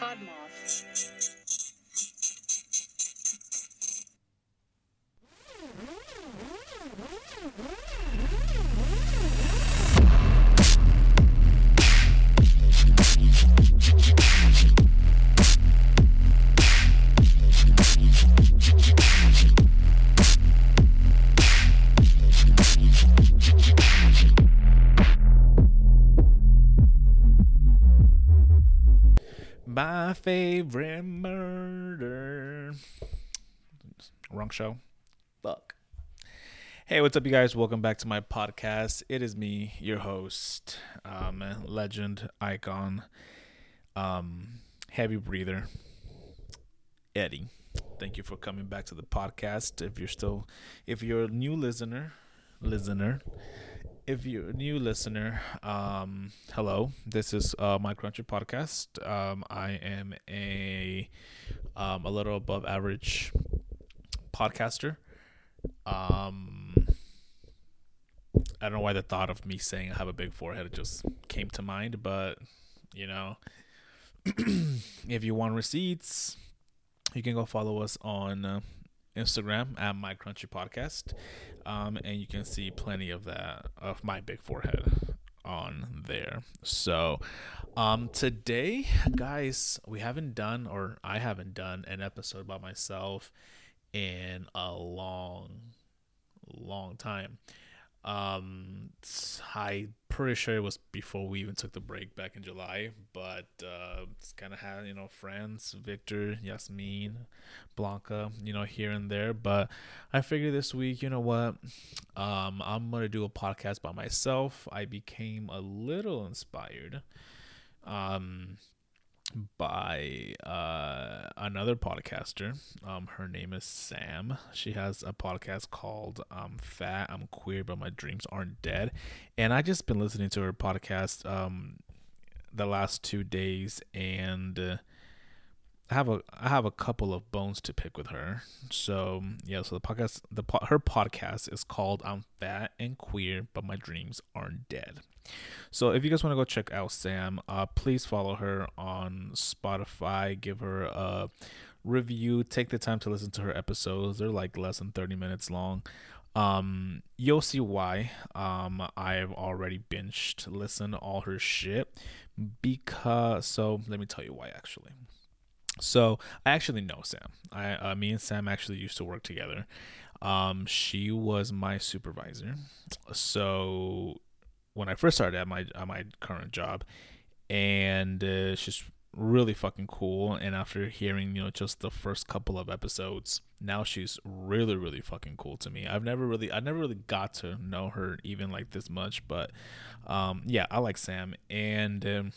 My favorite murder. Wrong show. Fuck. Hey, what's up, you guys? Welcome back to my podcast. It is me, your host, legend, icon, heavy breather, Eddie. Thank you for coming back to the podcast. If you're a new listener, hello, this is My Crunchy Podcast. I am a little above average podcaster. I don't know why the thought of me saying I have a big forehead just came to mind, but you know, if you want receipts, you can go follow us on Instagram at My Crunchy Podcast, and you can see plenty of that, of my big forehead, on there. So today, guys, I haven't done an episode by myself in a long time. I'm pretty sure it was before we even took the break back in July, but it's kind of had, friends, Victor, Yasmin, Blanca, here and there. But I figured this week, you know what, I'm going to do a podcast by myself. I became a little inspired by another podcaster. Her name is Sam. She has a podcast called I'm Fat, I'm Queer, but My Dreams Aren't Dead. And I just been listening to her podcast the last 2 days, and I have a couple of bones to pick with her. So yeah, so her podcast is called I'm Fat and Queer, but My Dreams Aren't Dead. So if you guys want to go check out Sam, please follow her on Spotify. Give her a review. Take the time to listen to her episodes. They're like less than 30 minutes long. You'll see why. I've already binged listened all her shit, so let me tell you why actually. So I actually know Sam. Me and Sam actually used to work together. She was my supervisor. So when I first started at my current job, and she's really fucking cool. And after hearing just the first couple of episodes, now she's really, really fucking cool to me. I never really got to know her even like this much, but yeah, I like Sam, and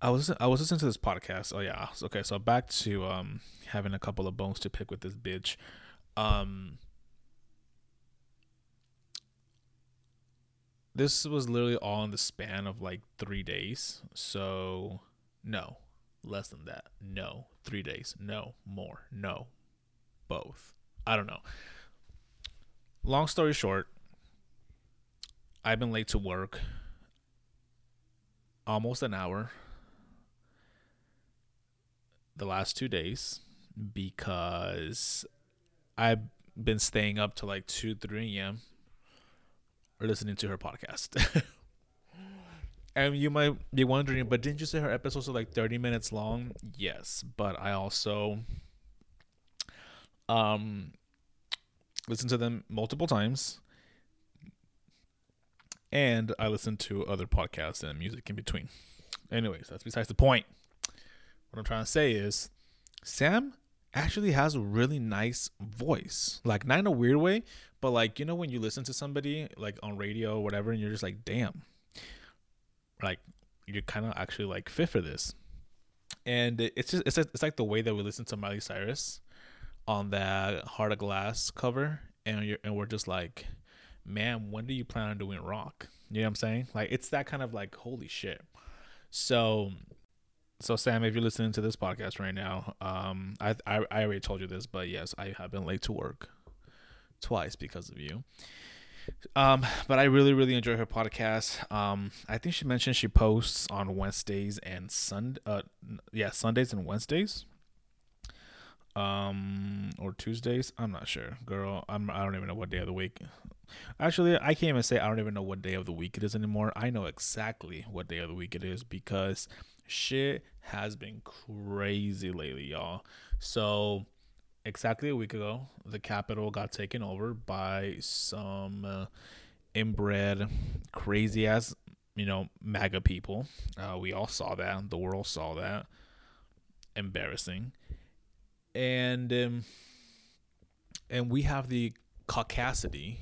I was listening to this podcast. Oh yeah. Okay. So back to having a couple of bones to pick with this bitch. This was literally all in the span of like 3 days. So no, less than that. No, 3 days. No, more. No, both. I don't know. Long story short, I've been late to work almost an hour the last 2 days because I've been staying up to like 2-3 a.m. listening to her podcast. And you might be wondering, but didn't you say her episodes are like 30 minutes long? Yes, but I also listened to them multiple times, and I listened to other podcasts and music in between. Anyways, that's besides the point. What I'm trying to say is Sam actually has a really nice voice. Like, not in a weird way, but like, when you listen to somebody like on radio or whatever, and you're just like, damn, like you're kind of actually like fit for this. And it's like the way that we listen to Miley Cyrus on that Heart of Glass cover. And we're just like, man, when do you plan on doing rock? You know what I'm saying? Like, it's that kind of like, holy shit. So Sam, if you're listening to this podcast right now, I already told you this, but yes, I have been late to work twice because of you. But I really enjoy her podcast. I think she mentioned she posts on Wednesdays and Sundays and Wednesdays. Or Tuesdays. I'm not sure, girl. I don't even know what day of the week. Actually, I can't even say I don't even know what day of the week it is anymore. I know exactly what day of the week it is because shit has been crazy lately, y'all. So exactly a week ago, the Capitol got taken over by some inbred, crazy ass, MAGA people. We all saw that. The world saw that. Embarrassing. And we have the caucasity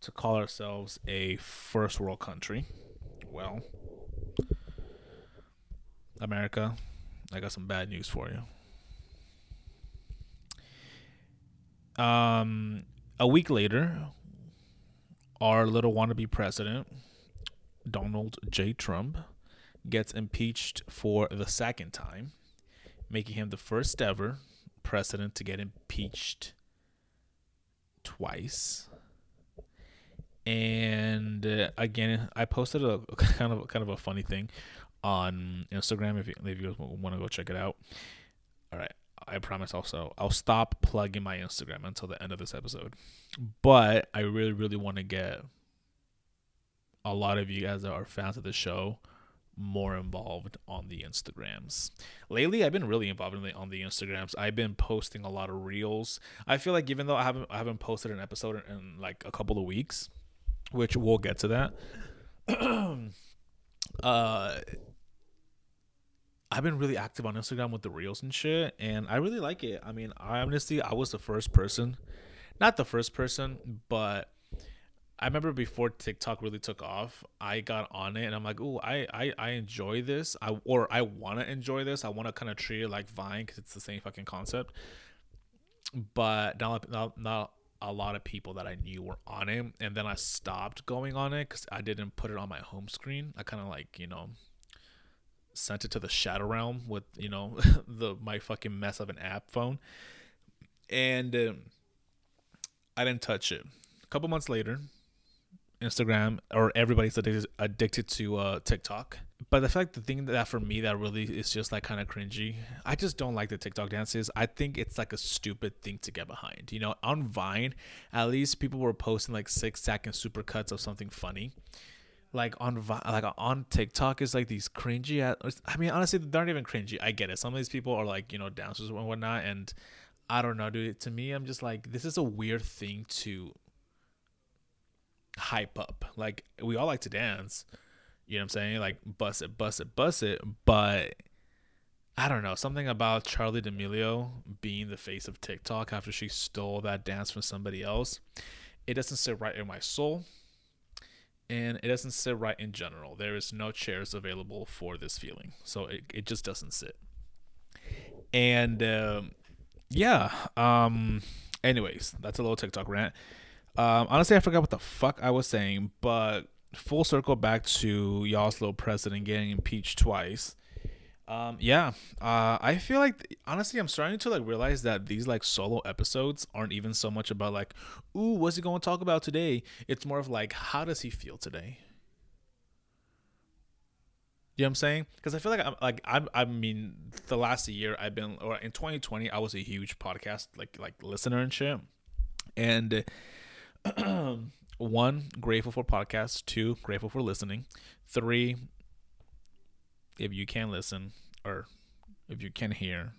to call ourselves a first world country. Well, America, I got some bad news for you. A week later, our little wannabe president, Donald J. Trump, gets impeached for the second time, making him the first ever president to get impeached twice. And again, I posted a kind of a funny thing on Instagram if you want to go check it out. All right, I promise also I'll stop plugging my Instagram until the end of this episode. But I really want to get a lot of you guys that are fans of the show more involved on the Instagrams. Lately, I've been really involved on the Instagrams. I've been posting a lot of reels. I feel like even though I haven't posted an episode in like a couple of weeks, which we'll get to that. I've been really active on Instagram with the reels and shit, and I really like it. I mean, I was the first person. Not the first person, but I remember before TikTok really took off, I got on it and I'm like, ooh, I enjoy this. I want to enjoy this. I want to kind of treat it like Vine because it's the same fucking concept. But not a lot of people that I knew were on it. And then I stopped going on it because I didn't put it on my home screen. I kind of like, sent it to the shadow realm with, my fucking mess of an app phone. And I didn't touch it. A couple months later, Instagram, or everybody's addicted to TikTok. But the thing that for me that really is just like kind of cringy. I just don't like the TikTok dances. I think it's like a stupid thing to get behind. On Vine, at least people were posting like 6-second supercuts of something funny. Like on TikTok, it's like these cringy. I mean, honestly, they aren't even cringy. I get it. Some of these people are like dancers and whatnot, and I don't know, dude. To me, I'm just like, this is a weird thing to hype up. Like, we all like to dance, you know what I'm saying, like bust it, but I don't know, something about Charli D'Amelio being the face of TikTok after she stole that dance from somebody else, it doesn't sit right in my soul, and it doesn't sit right in general. There is no chairs available for this feeling, so it just doesn't sit. And anyways, that's a little TikTok rant. Honestly, I forgot what the fuck I was saying, but full circle back to y'all's little president getting impeached twice. I feel like, honestly, I'm starting to like realize that these like solo episodes aren't even so much about like, ooh, what's he going to talk about today? It's more of like, how does he feel today? You know what I'm saying? Because I feel like the last year I've been, or in 2020, I was a huge podcast like listener and shit. And one, grateful for podcasts. Two, grateful for listening. Three, if you can listen or if you can hear,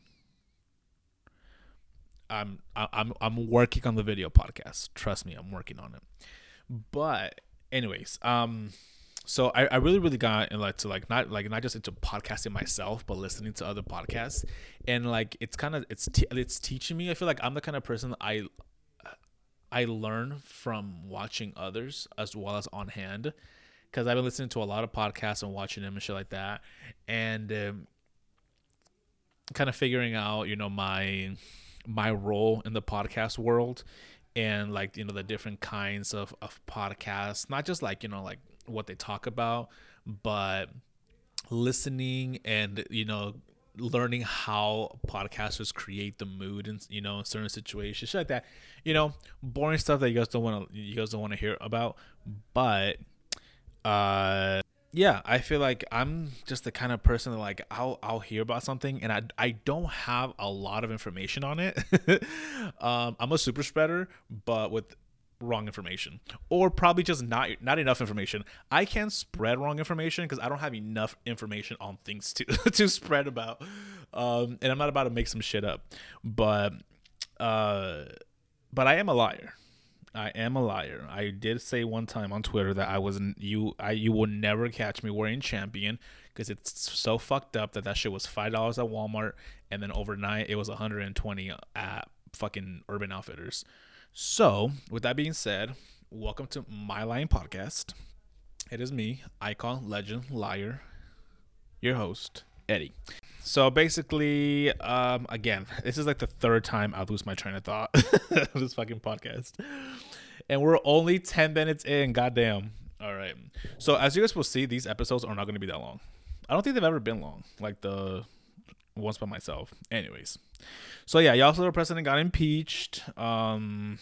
I'm working on the video podcast. Trust me, I'm working on it. But anyways, so I really got into not just into podcasting myself, but listening to other podcasts, and like it's teaching me. I feel like I'm the kind of person I learn from watching others as well as on hand, because I've been listening to a lot of podcasts and watching them and shit like that, and kind of figuring out my role in the podcast world, and like the different kinds of podcasts, not just like like what they talk about, but listening and learning how podcasters create the mood and, you know, in certain situations, shit like that, you know, boring stuff that you guys don't want to hear about. But yeah, I feel like I'm just the kind of person that, like, I'll hear about something and I don't have a lot of information on it. I'm a super spreader, but with wrong information, or probably just not enough information. I can't spread wrong information because I don't have enough information on things to spread about. And I'm not about to make some shit up, but I am a liar. I am a liar. I did say one time on Twitter that I wasn't you will never catch me wearing Champion because it's so fucked up that shit was $5 at Walmart and then overnight it was $120 at fucking Urban Outfitters. So, with that being said, welcome to My Lying Podcast. It is me, icon, legend, liar, your host, Eddie. So, basically, again, this is like the third time I lose my train of thought of this fucking podcast. And we're only 10 minutes in, goddamn. All right. So, as you guys will see, these episodes are not going to be that long. I don't think they've ever been long, like the Once By Myself. Anyways. So yeah, y'all's little president got impeached. Oh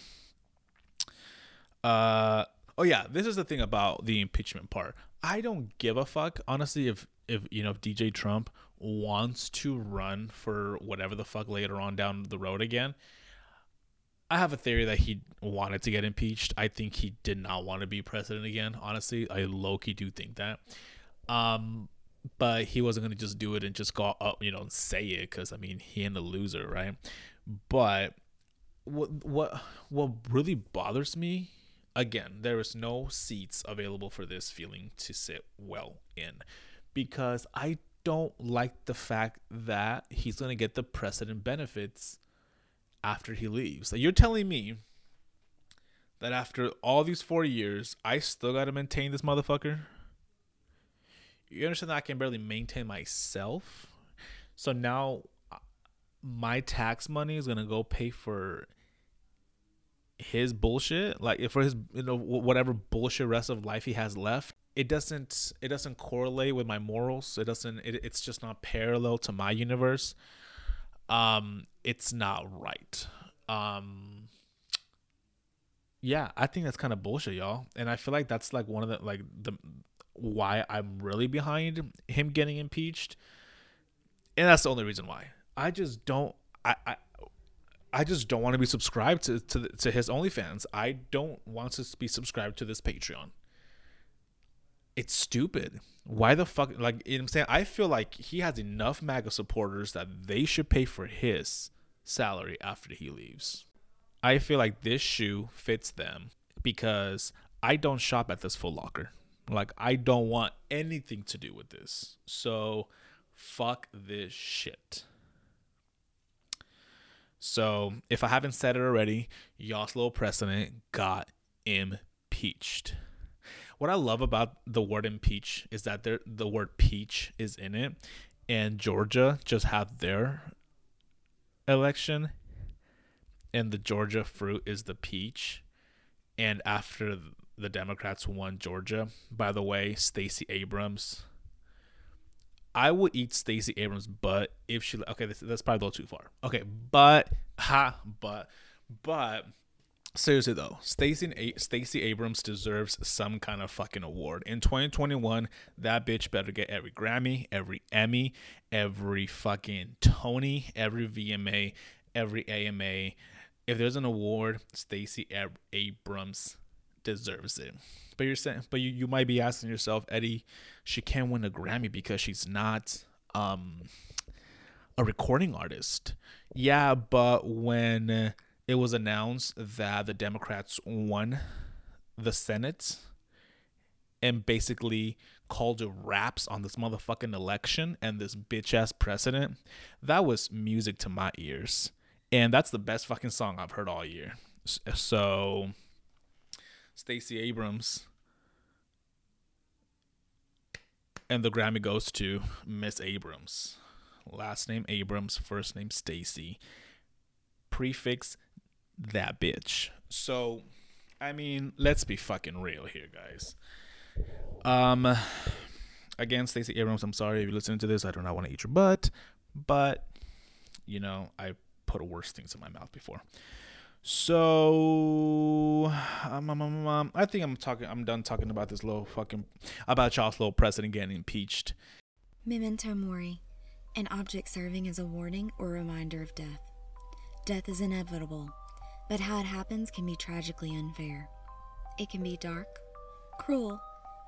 yeah, this is the thing about the impeachment part. I don't give a fuck, honestly, if you know, if DJ Trump wants to run for whatever the fuck later on down the road again. I have a theory that he wanted to get impeached. I think he did not want to be president again, honestly. I low-key do think that. But he wasn't going to just do it and just go up, you know, and say it because, I mean, he ain't a loser, right? But what really bothers me, again, there is no seats available for this feeling to sit well in, because I don't like the fact that he's going to get the precedent benefits after he leaves. Like, you're telling me that after all these 4 years, I still got to maintain this motherfucker? You understand that I can barely maintain myself. So now my tax money is going to go pay for his bullshit. Like, for his, you know, whatever bullshit rest of life he has left. It doesn't correlate with my morals. It's just not parallel to my universe. It's not right. Yeah, I think that's kind of bullshit, y'all. And I feel like that's like one of the, like, the why I'm really behind him getting impeached, and that's the only reason why. I just don't want to be subscribed to his OnlyFans. I don't want to be subscribed to this Patreon. It's stupid. Why the fuck? Like, you know what I'm saying? I feel like he has enough MAGA supporters that they should pay for his salary after he leaves. I feel like this shoe fits them because I don't shop at this Foot Locker. Like, I don't want anything to do with this. So, fuck this shit. So, if I haven't said it already, y'all's little president got impeached. What I love about the word impeach is that the word peach is in it. And Georgia just had their election. And the Georgia fruit is the peach. And after the Democrats won Georgia. By the way, Stacey Abrams. I would eat Stacey Abrams, but if she... Okay, that's probably a little too far. Okay, but... Seriously, though, Stacey Abrams deserves some kind of fucking award. In 2021, that bitch better get every Grammy, every Emmy, every fucking Tony, every VMA, every AMA. If there's an award, Stacey Abrams deserves it. But you're saying, but you might be asking yourself, Eddie, she can't win a Grammy because she's not a recording artist. Yeah, but when it was announced that the Democrats won the Senate and basically called it wraps on this motherfucking election and this bitch ass president, that was music to my ears. And that's the best fucking song I've heard all year. So Stacey Abrams, and the Grammy goes to Miss Abrams. Last name Abrams, first name Stacey. Prefix that bitch. So, I mean, let's be fucking real here, guys. Again, Stacey Abrams, I'm sorry if you're listening to this. I do not want to eat your butt, But, you know, I put worse things in my mouth before. So, I think I'm done talking about this little fucking, about y'all's little president getting impeached. Memento Mori. An object serving as a warning or reminder of death. Death is inevitable, but how it happens can be tragically unfair. It can be dark, cruel,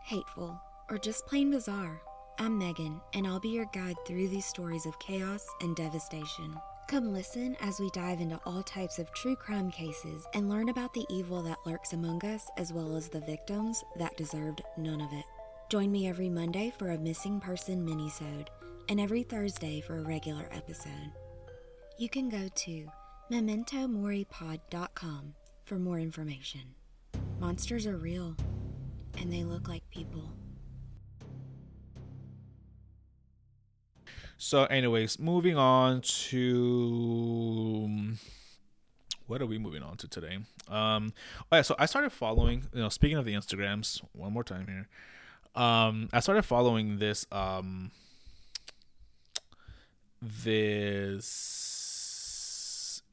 hateful, or just plain bizarre. I'm Megan, and I'll be your guide through these stories of chaos and devastation. Come listen as we dive into all types of true crime cases and learn about the evil that lurks among us, as well as the victims that deserved none of it. Join me every Monday for a missing person minisode, and every Thursday for a regular episode. You can go to MementoMoriPod.com for more information. Monsters are real, and they look like people. So anyways, moving on to... What are we moving on to today? Oh yeah, so I started following, speaking of the Instagrams, one more time here. I started following this... this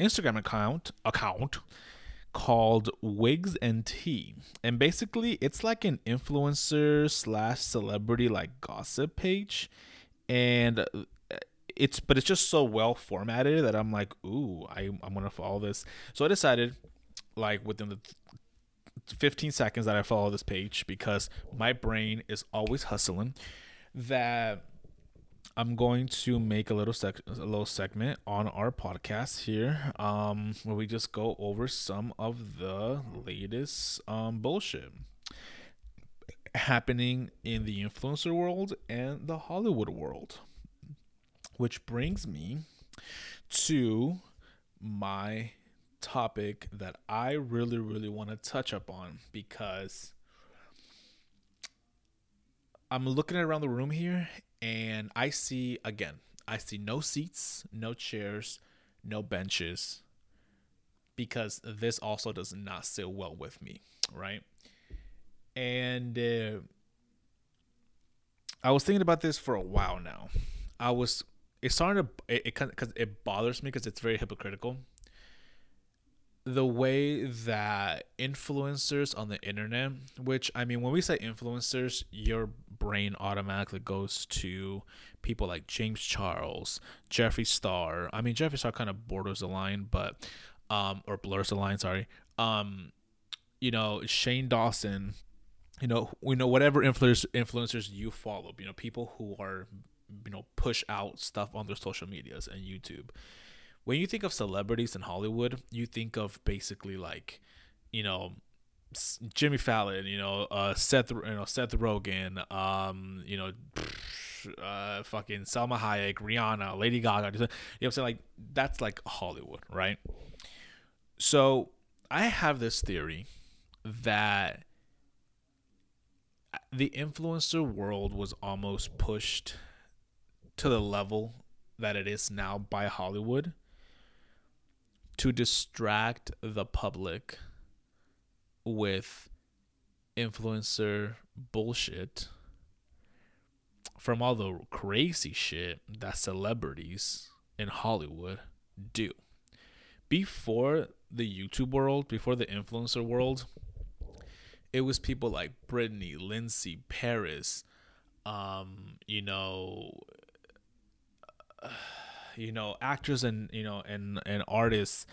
Instagram account called Wigs and Tea, and basically it's like an influencer slash celebrity like gossip page, and it's just so well formatted that I'm like, ooh, I'm gonna follow this. So I decided, like, within the 15 seconds that I follow this page, because my brain is always hustling, that I'm going to make a little segment on our podcast here, where we just go over some of the latest bullshit happening in the influencer world and the Hollywood world. Which brings me to my topic that I really, really want to touch upon, because I'm looking around the room here. And I see no seats, no chairs, no benches, because this also does not sit well with me, right? And I was thinking about this for a while now. It bothers me because it's very hypocritical. The way that influencers on the internet, which, I mean, when we say influencers, your brain automatically goes to people like James Charles, Jeffree Star. I mean, Jeffree Star kind of borders the line, but or blurs the line, sorry. Shane Dawson, whatever influencers you follow, people who are, push out stuff on their social medias and YouTube. When you think of celebrities in Hollywood, you think of basically like, Jimmy Fallon, Seth Rogen, fucking Salma Hayek, Rihanna, Lady Gaga. You know what I'm saying? Like, that's like Hollywood, right? So I have this theory that the influencer world was almost pushed to the level that it is now by Hollywood, to distract the public with influencer bullshit from all the crazy shit that celebrities in Hollywood do. Before the YouTube world, before the influencer world, it was people like Britney, Lindsay, Paris, actors and and artists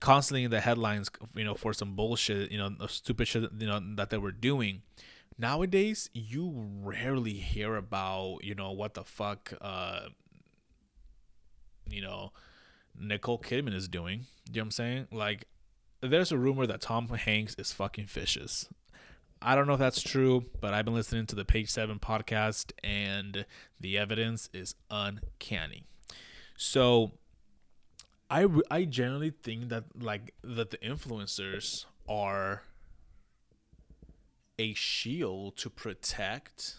constantly in the headlines, for some bullshit, stupid shit, that they were doing. Nowadays, you rarely hear about, what the fuck, Nicole Kidman is doing. You know what I'm saying? Like, there's a rumor that Tom Hanks is fucking fishes. I don't know if that's true, but I've been listening to the Page 7 podcast, and the evidence is uncanny. So I generally think that the influencers are a shield to protect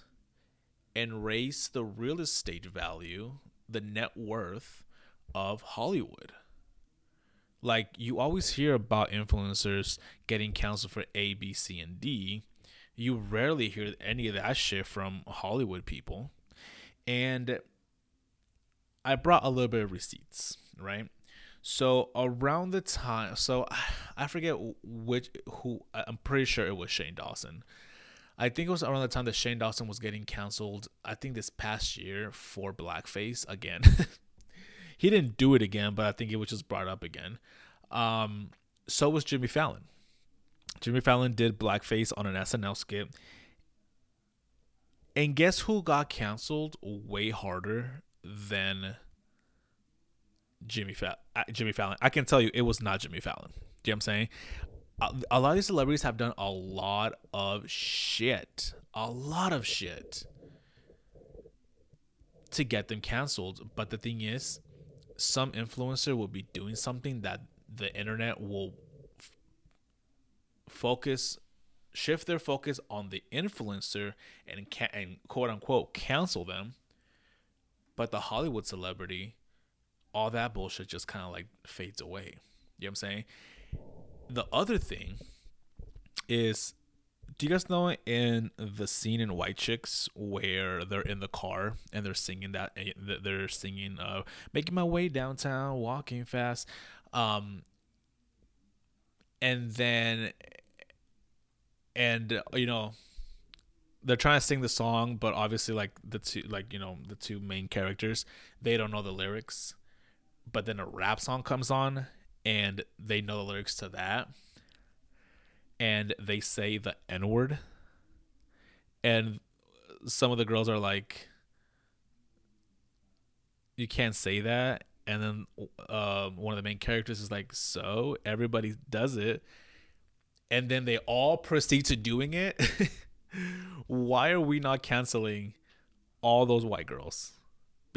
and raise the real estate value, the net worth of Hollywood. Like, you always hear about influencers getting canceled for A, B, C, and D. You rarely hear any of that shit from Hollywood people. And I brought a little bit of receipts, right? So around the time, so I forget which, who, I'm pretty sure it was Shane Dawson. I think it was around the time that Shane Dawson was getting canceled, I think this past year for blackface again. He didn't do it again, but I think it was just brought up again. So was Jimmy Fallon. Jimmy Fallon did blackface on an SNL skit. And guess who got canceled way harder than Jimmy Fallon? I can tell you it was not Jimmy Fallon. Do you know what I'm saying? A lot of these celebrities have done a lot of shit. A lot of shit to get them canceled. But the thing is, some influencer will be doing something that the internet will shift their focus on the influencer and quote unquote cancel them. But the Hollywood celebrity, all that bullshit just kind of like fades away. You know what I'm saying? The other thing is, do you guys know in the scene in White Chicks where they're in the car and they're singing making my way downtown, walking fast, and you know, they're trying to sing the song, but obviously like the two main characters, they don't know the lyrics, but then a rap song comes on and they know the lyrics to that, and they say the N-word, and some of the girls are like, you can't say that, and then one of the main characters is like, so everybody does it, and then they all proceed to doing it. Why are we not canceling all those white girls?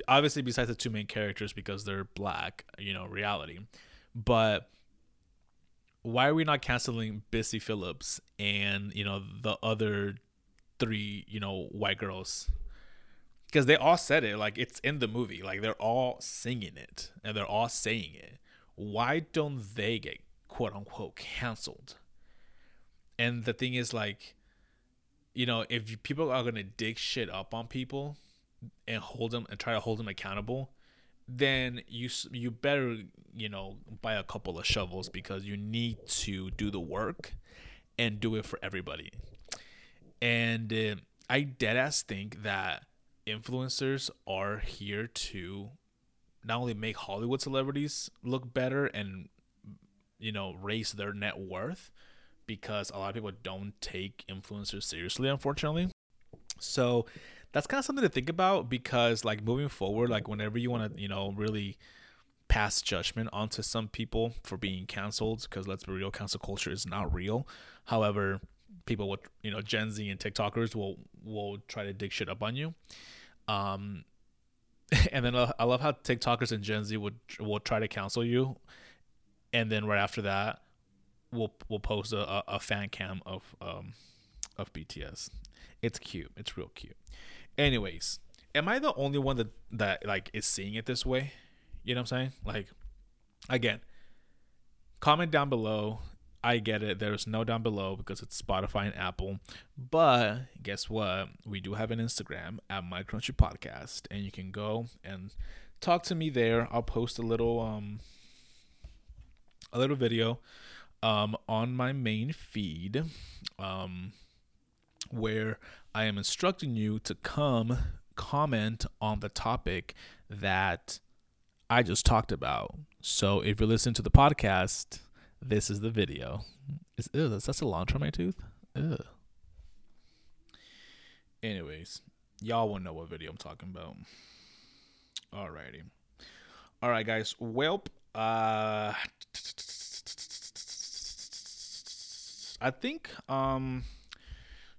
Obviously besides the two main characters because they're black, you know, reality. But why are we not canceling Busy Phillips and, you know, the other three, you know, white girls? Because they all said it, like it's in the movie, like they're all singing it and they're all saying it. Why don't they get quote unquote canceled? And the thing is, like, you know, if people are going to dig shit up on people and hold them and try to hold them accountable, then you better, you know, buy a couple of shovels, because you need to do the work and do it for everybody. And I deadass think that influencers are here to not only make Hollywood celebrities look better and, you know, raise their net worth, because a lot of people don't take influencers seriously, unfortunately. So that's kind of something to think about, because like moving forward, like whenever you want to, you know, really pass judgment onto some people for being canceled, because let's be real, cancel culture is not real. However, people with, you know, Gen Z and TikTokers will try to dig shit up on you. And then I love how TikTokers and Gen Z will try to cancel you, and then right after that we'll post a fan cam of BTS. It's cute. It's real cute. Anyways, am I the only one that like is seeing it this way? You know what I'm saying? Like, again, comment down below. I get it. There's no down below because it's Spotify and Apple. But guess what? We do have an Instagram at My Crunchy Podcast, and you can go and talk to me there. I'll post a little video on my main feed. Where I am instructing you to come comment on the topic that I just talked about. So if you're listening to the podcast, this is the video. Is that cilantro in my tooth? Ew. Anyways, y'all will know what video I'm talking about. Alrighty. Alright, guys. Welp. I think...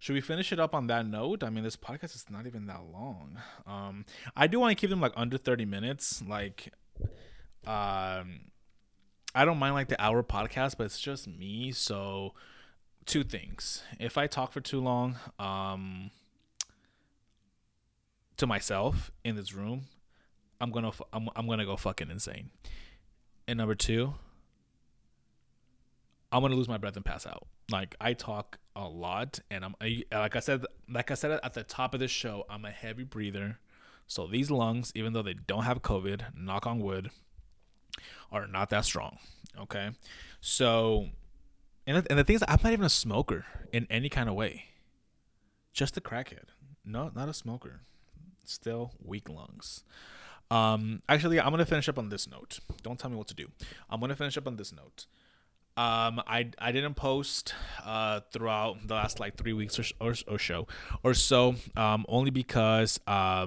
should we finish it up on that note? I mean, this podcast is not even that long. I do want to keep them like under 30 minutes. Like, I don't mind like the hour podcast, but it's just me. So, two things: if I talk for too long, to myself in this room, I'm gonna go fucking insane. And number two, I'm gonna lose my breath and pass out. Like, I talk a lot, and I'm like I said at the top of the show, I'm a heavy breather, So these lungs, even though they don't have COVID, knock on wood, are not that strong. Okay. So, and the thing is, I'm not even a smoker in any kind of way. Just a crackhead. No, not a smoker. Still weak lungs. Actually, I'm going to finish up on this note. Don't tell me what to do. I'm going to finish up on this note. I didn't post throughout the last like 3 weeks or so, only because I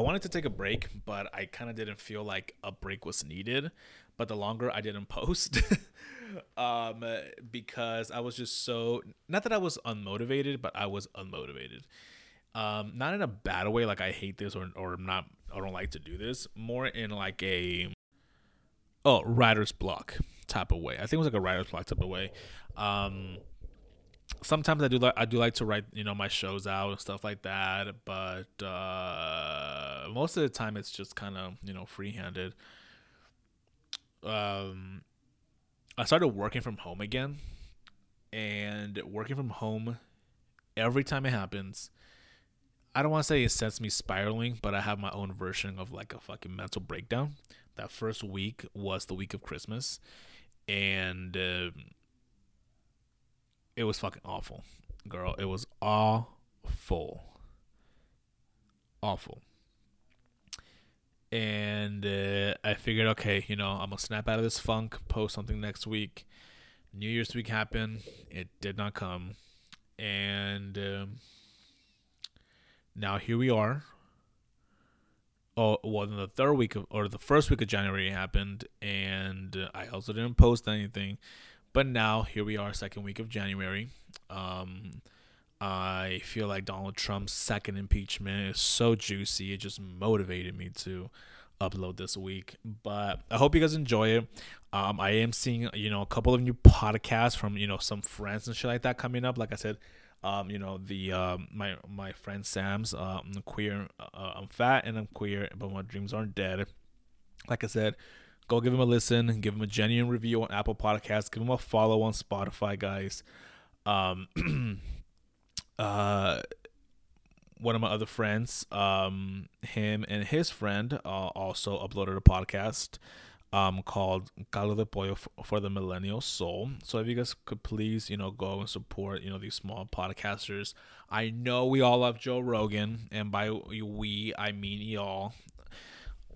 wanted to take a break, but I kind of didn't feel like a break was needed. But the longer I didn't post, because I was just so, not that I was unmotivated, but I was unmotivated. Not in a bad way, like I hate this or not, I don't like to do this. More in like a writer's block type of way. I think it was like a writer's block type of way. Sometimes I do like to write, my shows out and stuff like that, but most of the time it's just kind of free-handed. I started working from home again, and working from home, every time it happens, I don't want to say it sends me spiraling, but I have my own version of like a fucking mental breakdown. That first week was the week of Christmas, and it was fucking awful, girl. It was awful. And I figured, okay, I'm going to snap out of this funk, post something next week. New Year's week happened. It did not come. And now here we are. Oh, well, the third week or the first week of January happened, and I also didn't post anything. But now here we are, second week of January. I feel like Donald Trump's second impeachment is so juicy. It just motivated me to upload this week. But I hope you guys enjoy it. I am seeing, a couple of new podcasts from, some friends and shit like that coming up. Like I said, my friend Sam's, I'm Queer, I'm Fat and I'm Queer, but My Dreams Aren't Dead. Like I said, go give him a listen, give him a genuine review on Apple Podcasts, give him a follow on Spotify, guys. One of my other friends, him and his friend also uploaded a podcast called Calo de Pollo for the Millennial Soul. So if you guys could please, go and support, these small podcasters. I know we all love Joe Rogan, and by we, I mean y'all.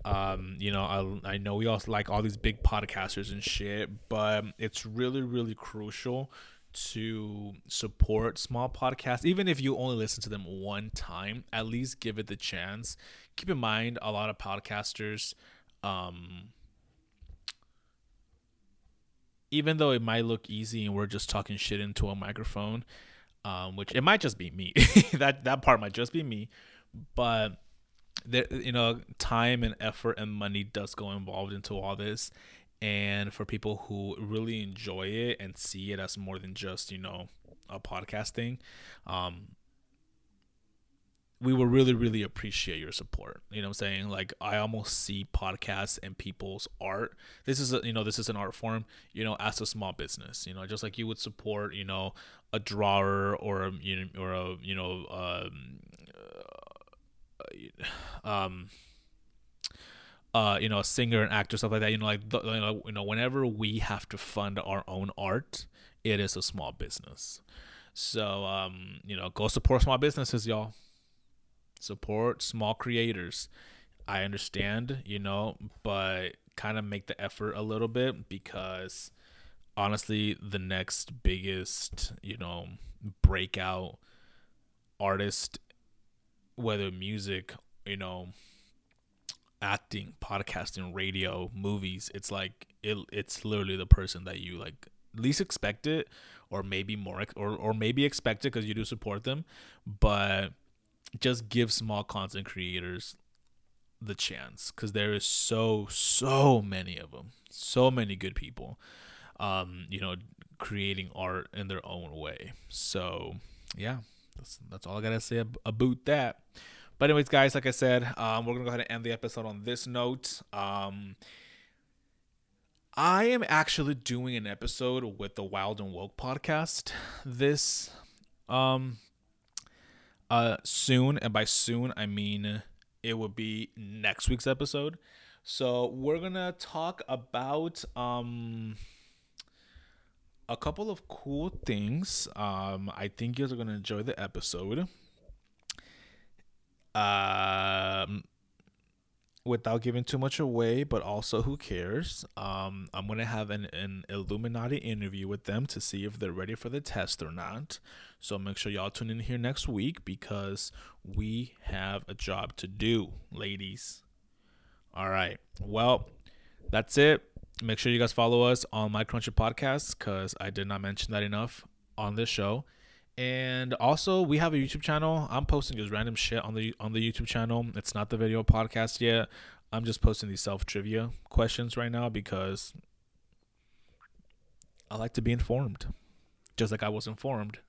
I know we all like all these big podcasters and shit, but it's really, really crucial to support small podcasts. Even if you only listen to them one time, at least give it the chance. Keep in mind, a lot of podcasters, even though it might look easy and we're just talking shit into a microphone, which it might just be me, that part might just be me, but there, time and effort and money does go involved into all this. And for people who really enjoy it and see it as more than just, a podcast thing, we will really, really appreciate your support. You know what I'm saying? Like, I almost see podcasts and people's art. This is an art form, as a small business, just like you would support, a drawer a singer and actor, stuff like that, whenever we have to fund our own art, it is a small business. So, go support small businesses, y'all. Support small creators. I understand, but kind of make the effort a little bit, because honestly, the next biggest, breakout artist, whether music, acting, podcasting, radio, movies, it's like it's literally the person that you like least expect it, or maybe more, or maybe expect it because you do support them, but just give small content creators the chance, because there is so many of them, so many good people creating art in their own way. So yeah, that's all I gotta say about that. But anyways, guys, like I said, we're going to go ahead and end the episode on this note. I am actually doing an episode with the Wild and Woke podcast soon. And by soon, I mean it would be next week's episode. So we're going to talk about a couple of cool things. I think you guys are going to enjoy the episode. Without giving too much away, but also who cares? I'm going to have an Illuminati interview with them to see if they're ready for the test or not. So make sure y'all tune in here next week because we have a job to do, ladies. All right. Well, that's it. Make sure you guys follow us on My Crunchy Podcast because I did not mention that enough on this show. And also, we have a YouTube channel. I'm posting just random shit on the YouTube channel. It's not the video podcast yet. I'm just posting these self-trivia questions right now because I like to be informed. Just like I was informed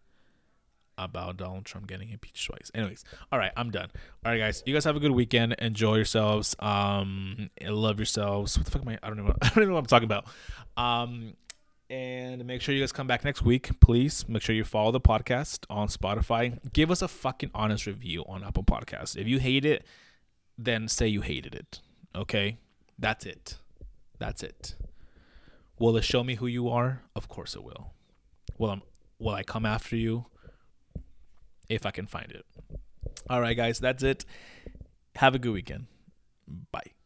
about Donald Trump getting impeached twice. Anyways, all right, I'm done. All right, guys. You guys have a good weekend. Enjoy yourselves. Love yourselves. What the fuck am I? I don't even know what I'm talking about. And make sure you guys come back next week, please. Make sure you follow the podcast on Spotify. Give us a fucking honest review on Apple Podcasts. If you hate it, then say you hated it. Okay? That's it. That's it. Will it show me who you are? Of course it will. Will I come after you? If I can find it. All right, guys. That's it. Have a good weekend. Bye.